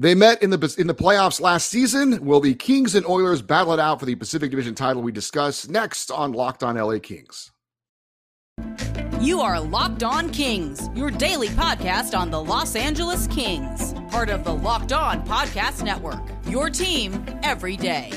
They met in the playoffs last season. Will the Kings and Oilers battle it out for the Pacific Division title? We discuss next on Locked On LA Kings. You are Locked On Kings, your daily podcast on the Los Angeles Kings, part of the Locked On Podcast Network, your team every day.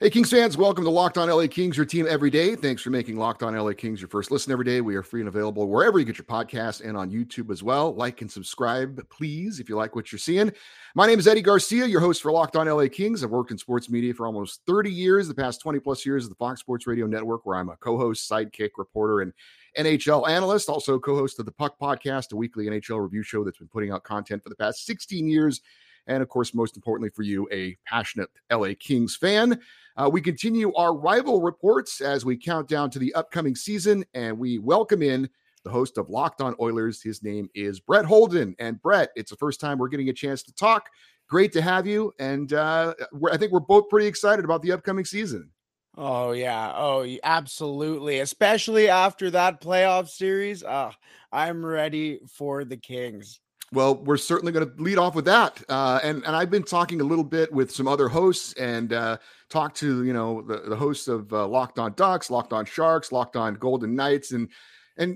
Hey, Kings fans, welcome to Locked On LA Kings, your team every day. Thanks for making Locked On LA Kings your first listen every day. We are free and available wherever you get your podcasts and on YouTube as well. Like and subscribe, please, if you like what you're seeing. My name is Eddie Garcia, your host for Locked On LA Kings. I've worked in sports media for almost 30 years, the past 20 plus years of the Fox Sports Radio Network, where I'm a co-host, sidekick, reporter, and NHL analyst, also co-host of the Puck Podcast, a weekly NHL review show that's been putting out content for the past 16 years. And, of course, most importantly for you, a passionate LA Kings fan. We continue our rival reports as we count down to the upcoming season, and we welcome in the host of Locked On Oilers. His name is Brett Holden. And, Brett, it's the first time we're getting a chance to talk. Great to have you. And I think we're both pretty excited about the upcoming season. Oh, yeah. Oh, absolutely. Especially after that playoff series. I'm ready for the Kings. Well, we're certainly going to lead off with that. And I've been talking a little bit with some other hosts and talked to, the hosts of Locked On Ducks, Locked On Sharks, Locked On Golden Knights, and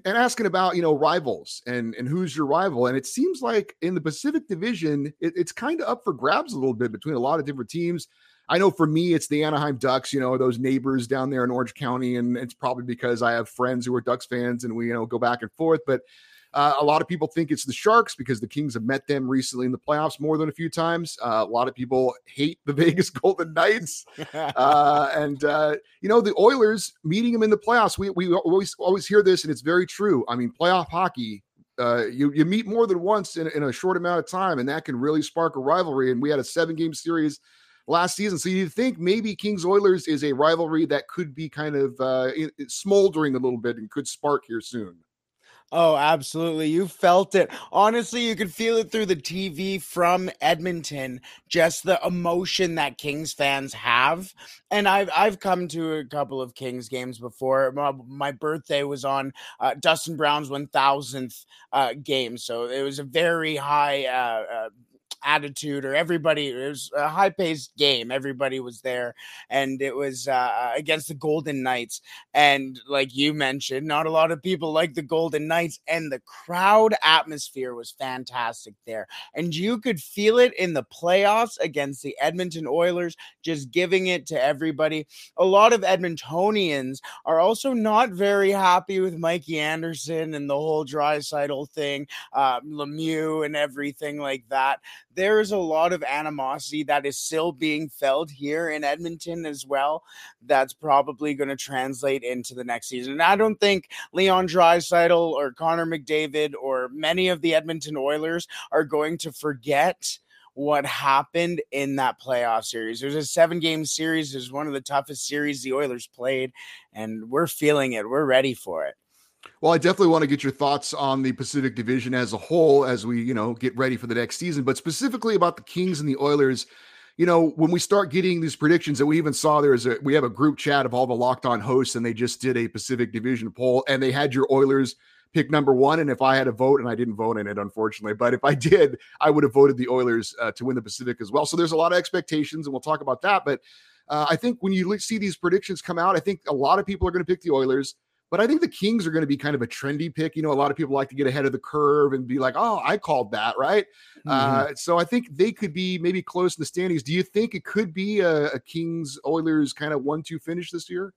asking about, rivals and who's your rival. And it seems like in the Pacific Division, it's kind of up for grabs a little bit between a lot of different teams. I know for me, it's the Anaheim Ducks, those neighbors down there in Orange County. And it's probably because I have friends who are Ducks fans and we, go back and forth. But a lot of people think it's the Sharks because the Kings have met them recently in the playoffs more than a few times. A lot of people hate the Vegas Golden Knights. The Oilers meeting them in the playoffs. We always hear this, and it's very true. I mean, playoff hockey, you meet more than once in a short amount of time, and that can really spark a rivalry. And we had a 7-game series last season. So you think maybe Kings Oilers is a rivalry that could be kind of smoldering a little bit and could spark here soon. Oh, absolutely. You felt it. Honestly, you could feel it through the TV from Edmonton, just the emotion that Kings fans have. And I've come to a couple of Kings games before. My birthday was on Dustin Brown's 1000th game. So it was a very high attitude, or everybody, it was a high-paced game, everybody was there, and it was against the Golden Knights, and like you mentioned, not a lot of people like the Golden Knights, and the crowd atmosphere was fantastic there, and you could feel it in the playoffs against the Edmonton Oilers, just giving it to everybody. A lot of Edmontonians are also not very happy with Mikey Anderson and the whole Draisaitl thing, Lemieux and everything like that. There is a lot of animosity that is still being felt here in Edmonton as well. That's probably going to translate into the next season. And I don't think Leon Draisaitl or Connor McDavid or many of the Edmonton Oilers are going to forget what happened in that playoff series. It was a 7-game series. It was one of the toughest series the Oilers played, and we're feeling it. We're ready for it. Well, I definitely want to get your thoughts on the Pacific Division as a whole as we, get ready for the next season, but specifically about the Kings and the Oilers. When we start getting these predictions that we even saw, we have a group chat of all the Locked On hosts, and they just did a Pacific Division poll, and they had your Oilers pick number one. And if I had a vote, and I didn't vote in it, unfortunately, but if I did, I would have voted the Oilers to win the Pacific as well. So there's a lot of expectations, and we'll talk about that. But I think when you see these predictions come out, I think a lot of people are going to pick the Oilers. But I think the Kings are going to be kind of a trendy pick. A lot of people like to get ahead of the curve and be like, oh, I called that, right? Mm-hmm. So I think they could be maybe close in the standings. Do you think it could be a Kings-Oilers kind of 1-2 finish this year?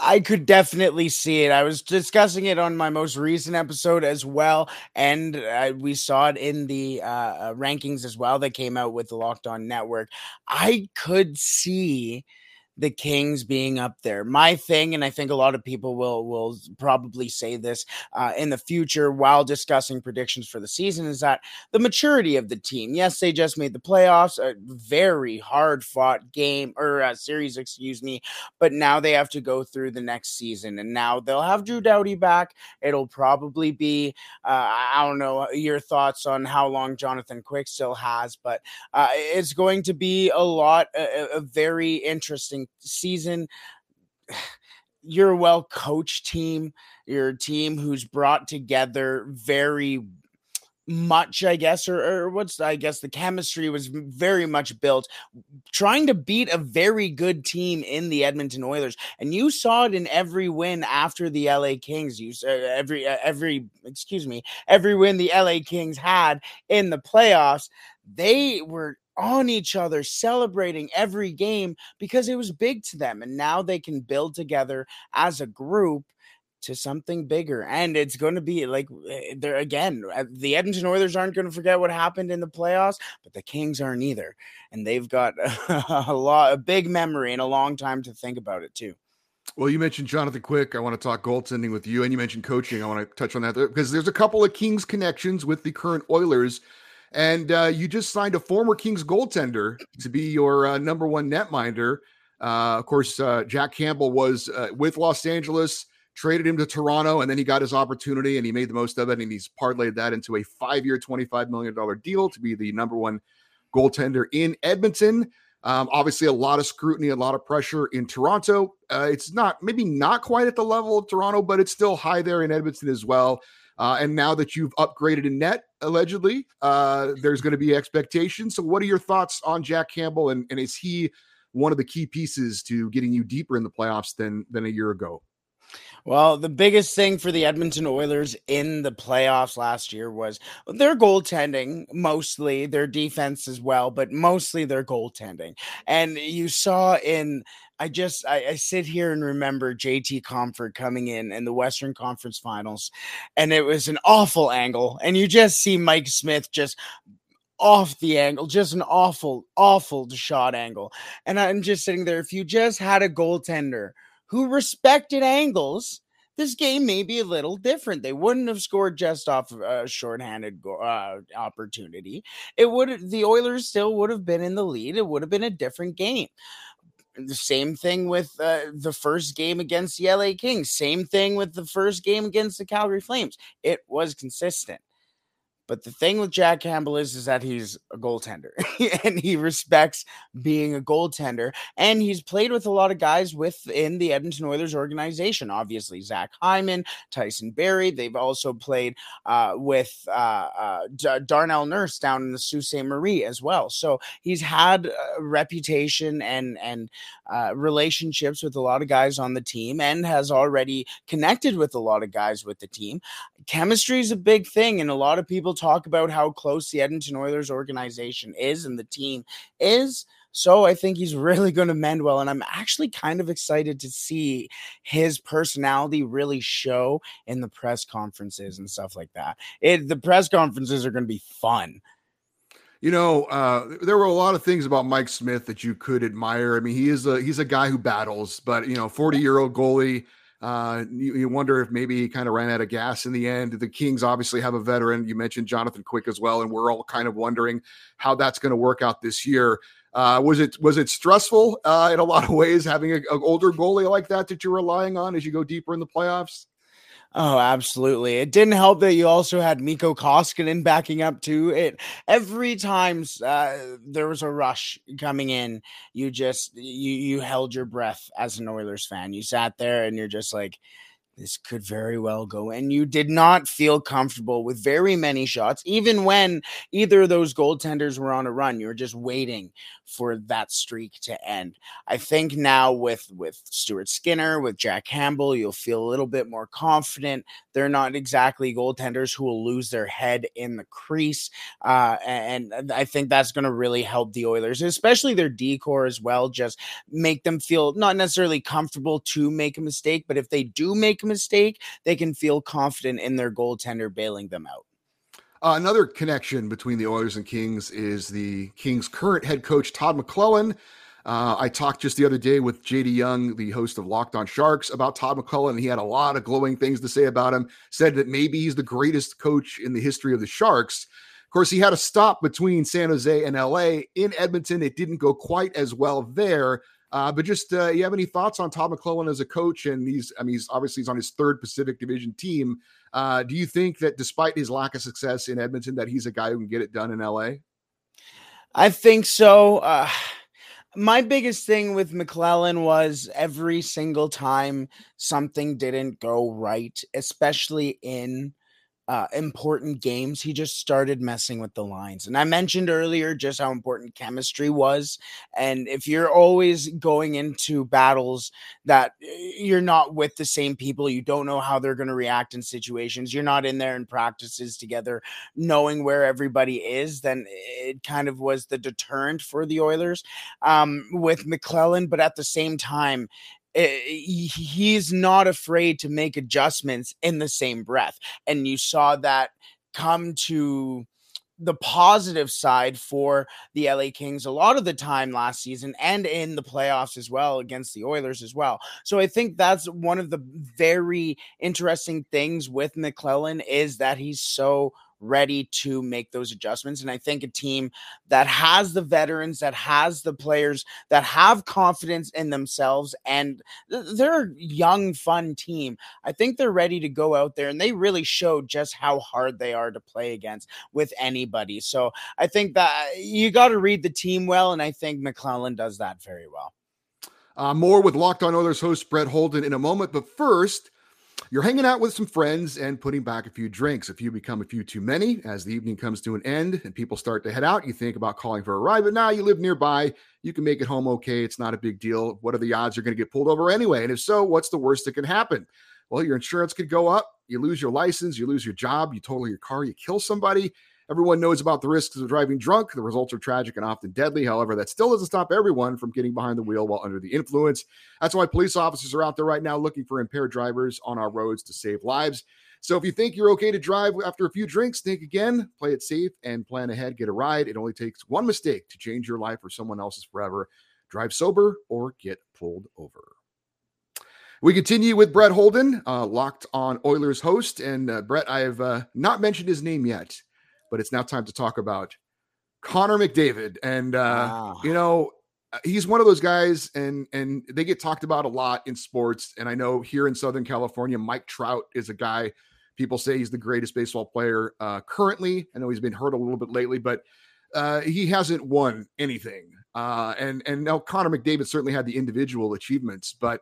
I could definitely see it. I was discussing it on my most recent episode as well, and we saw it in the rankings as well that came out with the Locked On Network. I could see the Kings being up there. My thing, and I think a lot of people will probably say this in the future while discussing predictions for the season, is that the maturity of the team. Yes, they just made the playoffs, a very hard-fought game or series, but now they have to go through the next season, and now they'll have Drew Doughty back. It'll probably be, I don't know, your thoughts on how long Jonathan Quick still has, but it's going to be a very interesting season. You're a well-coached team. You're a team who's brought together very much, I guess, the chemistry was very much built trying to beat a very good team in the Edmonton Oilers, and you saw it in every win after the LA Kings. You saw every win the LA Kings had in the playoffs. They were on each other, celebrating every game because it was big to them, and now they can build together as a group to something bigger. And it's going to be like, there again, the Edmonton Oilers aren't going to forget what happened in the playoffs, but the Kings aren't either. And they've got a big memory and a long time to think about it too. Well, you mentioned Jonathan Quick. I want to talk goaltending with you, and you mentioned coaching. I want to touch on that because there's a couple of Kings connections with the current Oilers, and you just signed a former Kings goaltender to be your number one netminder. Of course, Jack Campbell was with Los Angeles, traded him to Toronto, and then he got his opportunity and he made the most of it. And he's parlayed that into a 5-year, $25 million deal to be the number one goaltender in Edmonton. Obviously a lot of scrutiny, a lot of pressure in Toronto. It's not quite at the level of Toronto, but it's still high there in Edmonton as well. And now that you've upgraded in net, allegedly, there's going to be expectations. So what are your thoughts on Jack Campbell? And is he one of the key pieces to getting you deeper in the playoffs than a year ago? Well, the biggest thing for the Edmonton Oilers in the playoffs last year was their goaltending, mostly their defense as well, but mostly their goaltending. And you saw I sit here and remember JT Compher coming in the Western Conference Finals, and it was an awful angle. And you just see Mike Smith just off the angle, just an awful, awful shot angle. And I'm just sitting there, if you just had a goaltender who respected angles, this game may be a little different. They wouldn't have scored just off of a shorthanded opportunity. The Oilers still would have been in the lead. It would have been a different game. The same thing with the first game against the LA Kings. Same thing with the first game against the Calgary Flames. It was consistent. But the thing with Jack Campbell is that he's a goaltender and he respects being a goaltender. And he's played with a lot of guys within the Edmonton Oilers organization. Obviously, Zach Hyman, Tyson Berry. They've also played with Darnell Nurse down in the Sault Ste. Marie as well. So he's had a reputation and relationships with a lot of guys on the team, and has already connected with a lot of guys with the team. Chemistry is a big thing, and a lot of people talk about how close the Edmonton Oilers organization is and the team is. So I think he's really going to mend well, and I'm actually kind of excited to see his personality really show in the press conferences and stuff like that. The press conferences are going to be fun. You know, there were a lot of things about Mike Smith that you could admire. I mean, he's a guy who battles, but 40-year-old goalie. You wonder if maybe he kind of ran out of gas in the end. The Kings obviously have a veteran. You mentioned Jonathan Quick as well, and we're all kind of wondering how that's going to work out this year. Was it stressful in a lot of ways having an older goalie like that you're relying on as you go deeper in the playoffs? Oh, absolutely. It didn't help that you also had Mikko Koskinen backing up too. Every time there was a rush coming in, you held your breath as an Oilers fan. You sat there and you're just like, this could very well go. And you did not feel comfortable with very many shots, even when either of those goaltenders were on a run. You were just waiting for that streak to end. I think now with Stuart Skinner, with Jack Campbell, you'll feel a little bit more confident. They're not exactly goaltenders who will lose their head in the crease. And I think that's going to really help the Oilers, especially their decor as well. Just make them feel not necessarily comfortable to make a mistake, but if they do make a mistake, they can feel confident in their goaltender bailing them out. Another connection between the Oilers and Kings is the Kings' current head coach, Todd McLellan. I talked just the other day with JD Young, the host of Locked On Sharks, about Todd McLellan, and he had a lot of glowing things to say about him, said that maybe he's the greatest coach in the history of the Sharks. Of course, he had a stop between San Jose and LA. In Edmonton, it didn't go quite as well there. But just, you have any thoughts on Todd McLellan as a coach? And he's obviously on his third Pacific Division team. Do you think that despite his lack of success in Edmonton, that he's a guy who can get it done in LA? I think so. My biggest thing with McLellan was every single time something didn't go right, especially in important games, he just started messing with the lines. And I mentioned earlier just how important chemistry was. And if you're always going into battles that you're not with the same people, you don't know how they're going to react in situations, you're not in there in practices together, knowing where everybody is, then it kind of was the deterrent for the Oilers with McLellan. But at the same time, he's not afraid to make adjustments in the same breath. And you saw that come to the positive side for the LA Kings a lot of the time last season and in the playoffs as well against the Oilers as well. So I think that's one of the very interesting things with McLellan is that he's so ready to make those adjustments. And I think a team that has the veterans, that has the players, that have confidence in themselves, and they're a young, fun team, I think they're ready to go out there. And they really showed just how hard they are to play against with anybody. So I think that you got to read the team well. And I think McLellan does that very well. More with Locked On Oilers host Brett Holden in a moment. But first, you're hanging out with some friends and putting back a few drinks. If you become a few too many, as the evening comes to an end and people start to head out, you think about calling for a ride, but now you live nearby. You can make it home okay. It's not a big deal. What are the odds you're going to get pulled over anyway? And if so, what's the worst that can happen? Well, your insurance could go up. You lose your license. You lose your job. You total your car. You kill somebody. Everyone knows about the risks of driving drunk. The results are tragic and often deadly. However, that still doesn't stop everyone from getting behind the wheel while under the influence. That's why police officers are out there right now looking for impaired drivers on our roads to save lives. So if you think you're okay to drive after a few drinks, think again, play it safe, and plan ahead. Get a ride. It only takes one mistake to change your life or someone else's forever. Drive sober or get pulled over. We continue with Brett Holden, Locked On Oilers host. And Brett, I have not mentioned his name yet, but it's now time to talk about Connor McDavid. And, you know, he's one of those guys, and they get talked about a lot in sports. And I know here in Southern California, Mike Trout is a guy people say he's the greatest baseball player currently. I know he's been hurt a little bit lately, but he hasn't won anything. And now Connor McDavid certainly had the individual achievements, but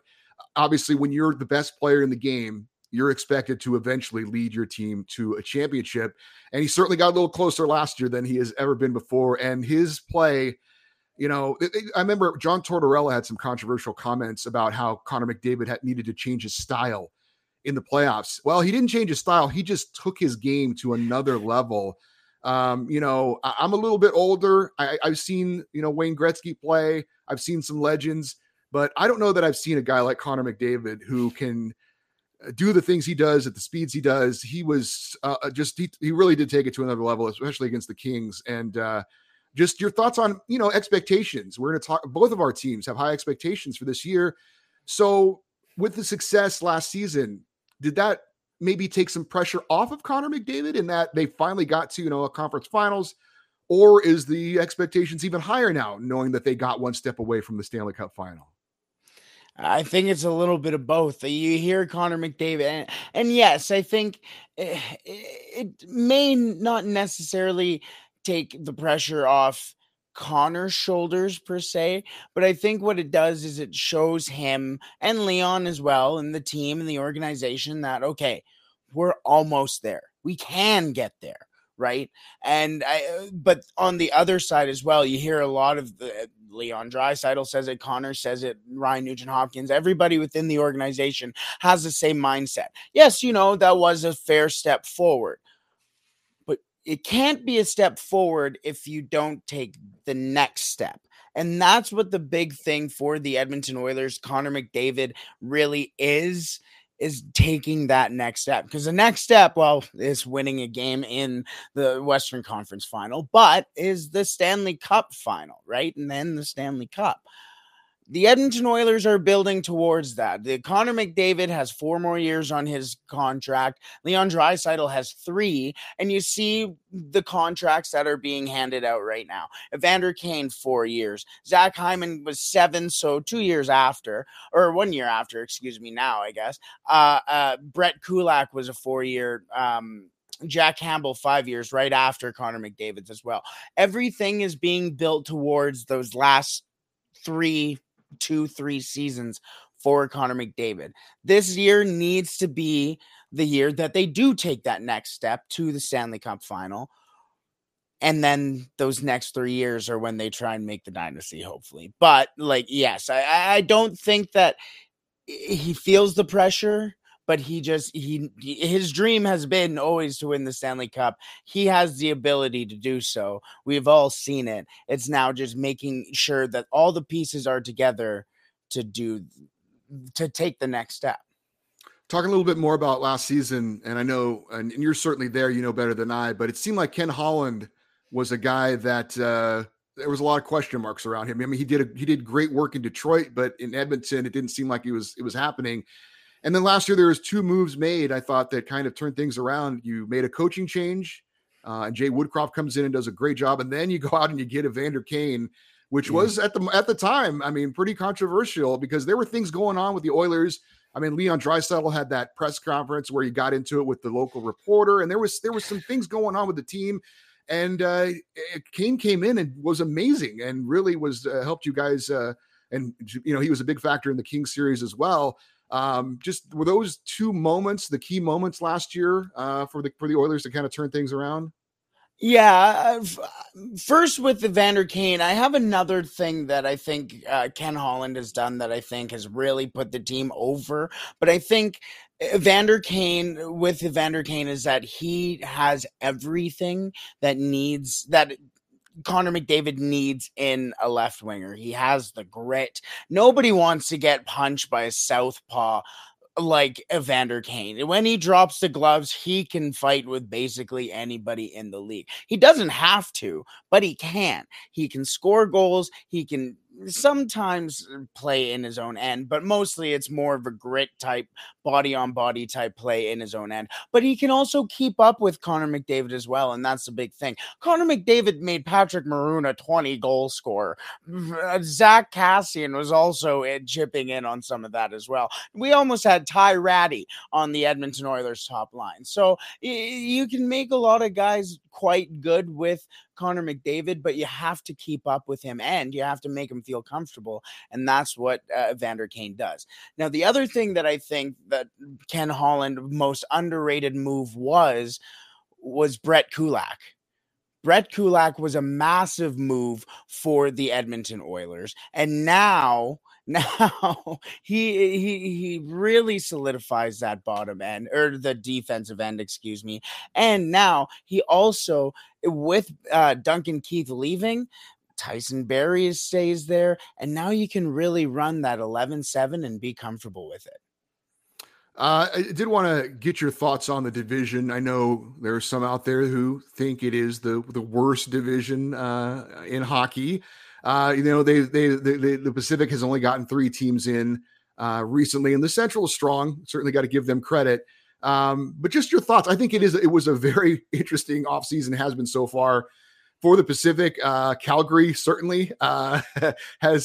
obviously when you're the best player in the game, you're expected to eventually lead your team to a championship. And he certainly got a little closer last year than he has ever been before. And his play, you know, I remember John Tortorella had some controversial comments about how Connor McDavid had needed to change his style in the playoffs. Well, he didn't change his style. He just took his game to another level. You know, I'm a little bit older. I've seen, you know, Wayne Gretzky play. I've seen some legends, but I don't know that I've seen a guy like Connor McDavid who can do the things he does at the speeds he does. He was he really did take it to another level, especially against the Kings. And just your thoughts on, you know, expectations. We're going to talk, both of our teams have high expectations for this year. So with the success last season, did that maybe take some pressure off of Connor McDavid in that they finally got to, you know, a conference finals, or is the expectations even higher now knowing that they got one step away from the Stanley Cup final? I think it's a little bit of both. You hear Connor McDavid, and yes, I think it may not necessarily take the pressure off Connor's shoulders per se, but I think what it does is it shows him and Leon as well and the team and the organization that, okay, we're almost there. We can get there, right? And but on the other side as well, you hear a lot of the Leon Draisaitl says it, Connor says it, Ryan Nugent-Hopkins, everybody within the organization has the same mindset. Yes, you know, that was a fair step forward, but it can't be a step forward if you don't take the next step. And that's what the big thing for the Edmonton Oilers, Connor McDavid really is taking that next step, because the next step, well, is winning a game in the Western Conference final, but is the Stanley Cup final, right? And then the Stanley Cup. The Edmonton Oilers are building towards that. The Connor McDavid has 4 more years on his contract. Leon Draisaitl has 3. And you see the contracts that are being handed out right now. Evander Kane, 4 years. Zach Hyman was 7, so 1 year after, now, I guess. Brett Kulak was a 4-year Jack Campbell, 5 years right after Connor McDavid's as well. Everything is being built towards those last 3 seasons for Connor McDavid. This year needs to be the year that they do take that next step to the Stanley Cup final. And then those next 3 years are when they try and make the dynasty, hopefully. But like, yes, I don't think that he feels the pressure, but his dream has been always to win the Stanley Cup. He has the ability to do so. We've all seen it. It's now just making sure that all the pieces are together to take the next step. Talking a little bit more about last season, and I know, and you're certainly there, you know better than I, but it seemed like Ken Holland was a guy that there was a lot of question marks around him. I mean, he did great work in Detroit, but in Edmonton, it didn't seem like it was happening. And then last year, there was 2 moves made, I thought, that kind of turned things around. You made a coaching change, and Jay Woodcroft comes in and does a great job. And then you go out and you get Evander Kane, which was at the time, I mean, pretty controversial because there were things going on with the Oilers. I mean, Leon Draisaitl had that press conference where he got into it with the local reporter, and there was some things going on with the team. And Kane came in and was amazing and really was helped you guys. And you know, he was a big factor in the Kings series as well. Just were those 2 moments the key moments last year for the Oilers to kind of turn things around? Yeah. First with Evander Kane, I have another thing that I think Ken Holland has done that I think has really put the team over. But I think with Evander Kane is that he has everything that Connor McDavid needs in a left winger. He has the grit. Nobody wants to get punched by a southpaw like Evander Kane. When he drops the gloves, he can fight with basically anybody in the league. He doesn't have to, but he can. He can score goals. He can sometimes play in his own end, but mostly it's more of a grit type, body on body type play in his own end. But he can also keep up with Connor McDavid as well, and that's the big thing. Connor McDavid made Patrick Maroon a 20-goal scorer. Zach Cassian was also chipping in on some of that as well. We almost had Ty Ratty on the Edmonton Oilers top line. So you can make a lot of guys quite good with Connor McDavid, but you have to keep up with him and you have to make him feel comfortable. And that's what Evander Kane does. Now, the other thing that I think that Ken Holland's most underrated move was Brett Kulak. Brett Kulak was a massive move for the Edmonton Oilers. And now he really solidifies that bottom end, or the defensive end, excuse me. And now he also, with Duncan Keith leaving, Tyson Berry stays there. And now you can really run that 11-7 and be comfortable with it. I did want to get your thoughts on the division. I know there are some out there who think it is the worst division in hockey. You know, the Pacific has only gotten 3 teams in recently, and the Central is strong. Certainly got to give them credit. But just your thoughts. I think it was a very interesting offseason, has been so far for the Pacific. Calgary certainly has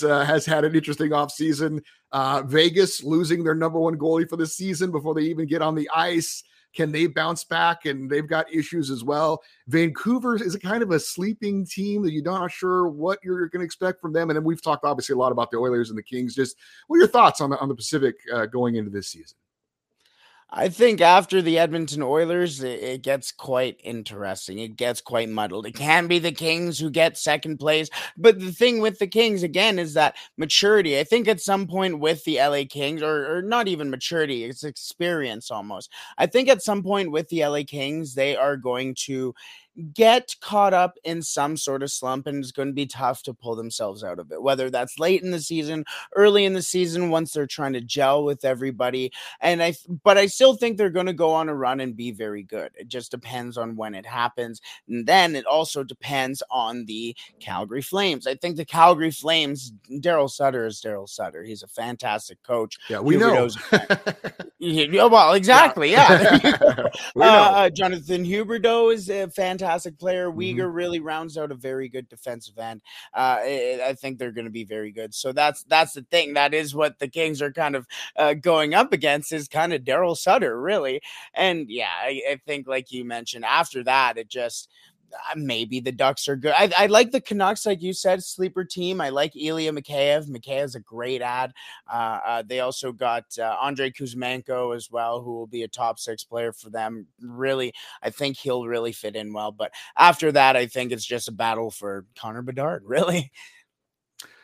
had an interesting offseason. Vegas losing their number 1 goalie for the season before they even get on the ice. Can they bounce back? And they've got issues as well. Vancouver is a kind of a sleeping team that you're not sure what you're going to expect from them. And then we've talked obviously a lot about the Oilers and the Kings. Just what are your thoughts on the Pacific going into this season? I think after the Edmonton Oilers, it gets quite interesting. It gets quite muddled. It can be the Kings who get second place. But the thing with the Kings, again, is that maturity. I think at some point with the LA Kings, or not even maturity, it's experience almost. I think at some point with the LA Kings, they are going to get caught up in some sort of slump, and it's going to be tough to pull themselves out of it, whether that's late in the season, early in the season, once they're trying to gel with everybody. And I still think they're going to go on a run and be very good. It just depends on when it happens. And then it also depends on the Calgary Flames. I think the Calgary Flames, Darryl Sutter is Darryl Sutter. He's a fantastic coach. Yeah, we know. Well, exactly. Yeah. Jonathan Huberdeau is a fantastic player. Weegar really rounds out a very good defensive end. I think they're going to be very good. So that's the thing. That is what the Kings are kind of going up against, is kind of Darryl Sutter, really. And yeah, I think, like you mentioned, after that, it just maybe the Ducks are good. I like the Canucks, like you said, sleeper team. I like Ilya Mikheyev. Mikheyev's a great ad. They also got Andrei Kuzmenko as well, who will be a top six player for them. Really, I think he'll really fit in well. But after that, I think it's just a battle for Connor Bedard, really.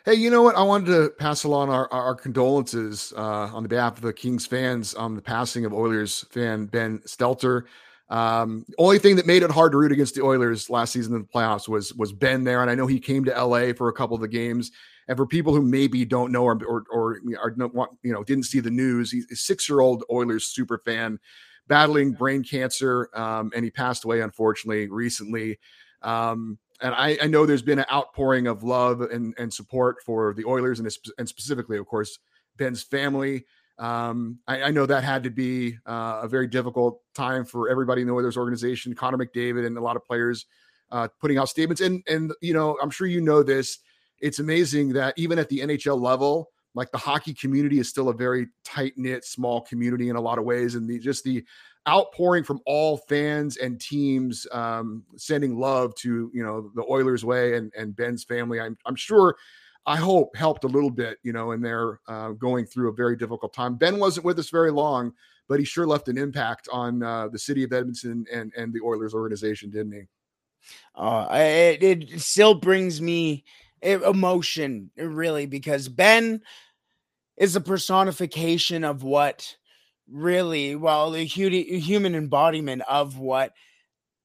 Hey, you know what? I wanted to pass along our condolences on the behalf of the Kings fans on the passing of Oilers fan Ben Stelter. Only thing that made it hard to root against the Oilers last season in the playoffs was Ben there. And I know he came to LA for a couple of the games, and for people who maybe don't know, or didn't see the news, he's a 6-year-old Oilers super fan battling brain cancer. And he passed away, unfortunately, recently. And I know there's been an outpouring of love and support for the Oilers and specifically, of course, Ben's family. I know that had to be a very difficult time for everybody in the Oilers organization, Connor McDavid and a lot of players putting out statements. And you know, I'm sure you know this. It's amazing that even at the NHL level, like, the hockey community is still a very tight-knit, small community in a lot of ways. And the outpouring from all fans and teams sending love to, you know, the Oilers way and Ben's family, I'm sure, I hope, helped a little bit, you know, in their going through a very difficult time. Ben wasn't with us very long, but he sure left an impact on the city of Edmonton and the Oilers organization, didn't he? It still brings me emotion, really, because Ben is a personification of what really, the human embodiment of what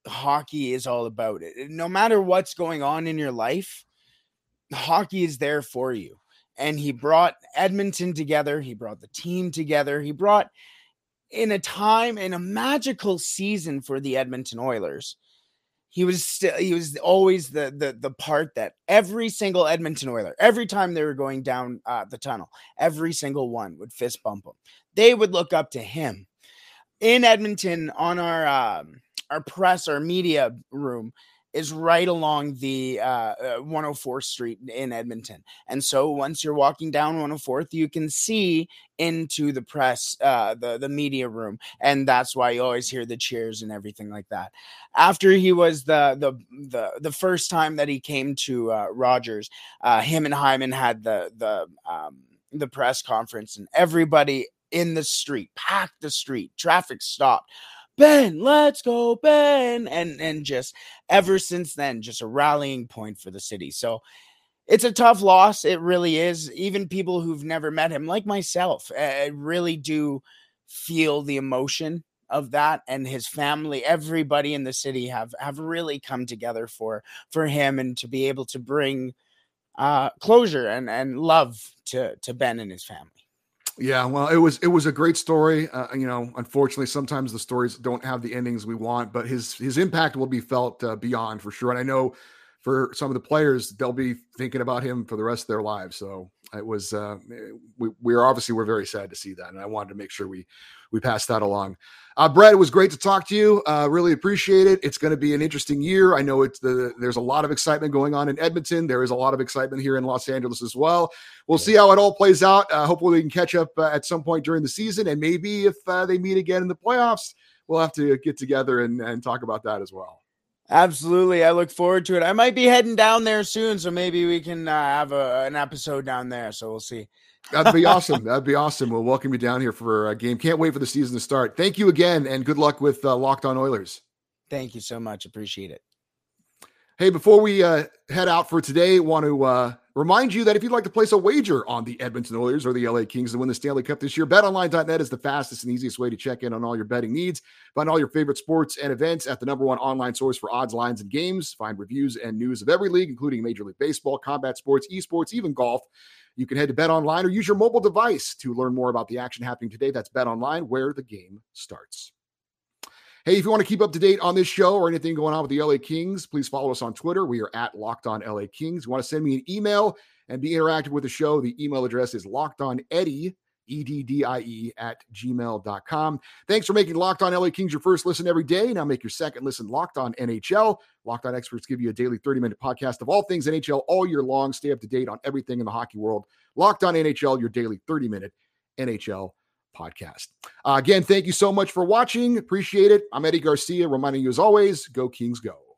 hockey is all about. No matter what's going on in your life, hockey is there for you. And he brought Edmonton together. He brought the team together. He brought in a magical season for the Edmonton Oilers. He was always the part that every single Edmonton Oiler, every time they were going down the tunnel, every single one would fist bump him. They would look up to him. In Edmonton, on our press, our media room, is right along the 104th Street in Edmonton. And so once you're walking down 104th, you can see into the press, the media room. And that's why you always hear the cheers and everything like that. After he was the first time that he came to Rogers, him and Hyman had the press conference, and everybody in the street, packed the street, traffic stopped. Ben, let's go, Ben. And just ever since then, just a rallying point for the city. So it's a tough loss. It really is. Even people who've never met him, like myself, I really do feel the emotion of that, and his family, everybody in the city have really come together for him, and to be able to bring closure and love to Ben and his family. Yeah, well, it was a great story. You know, unfortunately, sometimes the stories don't have the endings we want, but his impact will be felt beyond, for sure. And I know for some of the players, they'll be thinking about him for the rest of their lives. So it was we're very sad to see that, and I wanted to make sure we passed that along. Brett, it was great to talk to you. Really appreciate it. It's going to be an interesting year. I know there's a lot of excitement going on in Edmonton. There is a lot of excitement here in Los Angeles as well. We'll see how it all plays out. Hopefully we can catch up at some point during the season, and maybe if they meet again in the playoffs, we'll have to get together and talk about that as well. Absolutely. I look forward to it. I might be heading down there soon, so maybe we can have an episode down there. So we'll see. That'd be awesome. That'd be awesome. We'll welcome you down here for a game. Can't wait for the season to start. Thank you again, and good luck with Locked On Oilers. Thank you so much. Appreciate it. Hey, before we head out for today, want to Remind you that if you'd like to place a wager on the Edmonton Oilers or the LA Kings to win the Stanley Cup this year, betonline.net is the fastest and easiest way to check in on all your betting needs. Find all your favorite sports and events at the number one online source for odds, lines, and games. Find reviews and news of every league, including Major League Baseball, combat sports, esports, even golf. You can head to BetOnline or use your mobile device to learn more about the action happening today. That's BetOnline, where the game starts. Hey, if you want to keep up to date on this show or anything going on with the LA Kings, please follow us on Twitter. We are at Locked On LA Kings. You want to send me an email and be interactive with the show? The email address is LockedOnEddie, E-D-D-I-E, at gmail.com. Thanks for making Locked On LA Kings your first listen every day. Now make your second listen Locked On NHL. Locked On experts give you a daily 30-minute podcast of all things NHL all year long. Stay up to date on everything in the hockey world. Locked On NHL, your daily 30-minute NHL podcast. Again, thank you so much for watching. Appreciate it. I'm Eddie Garcia, reminding you as always, go Kings go.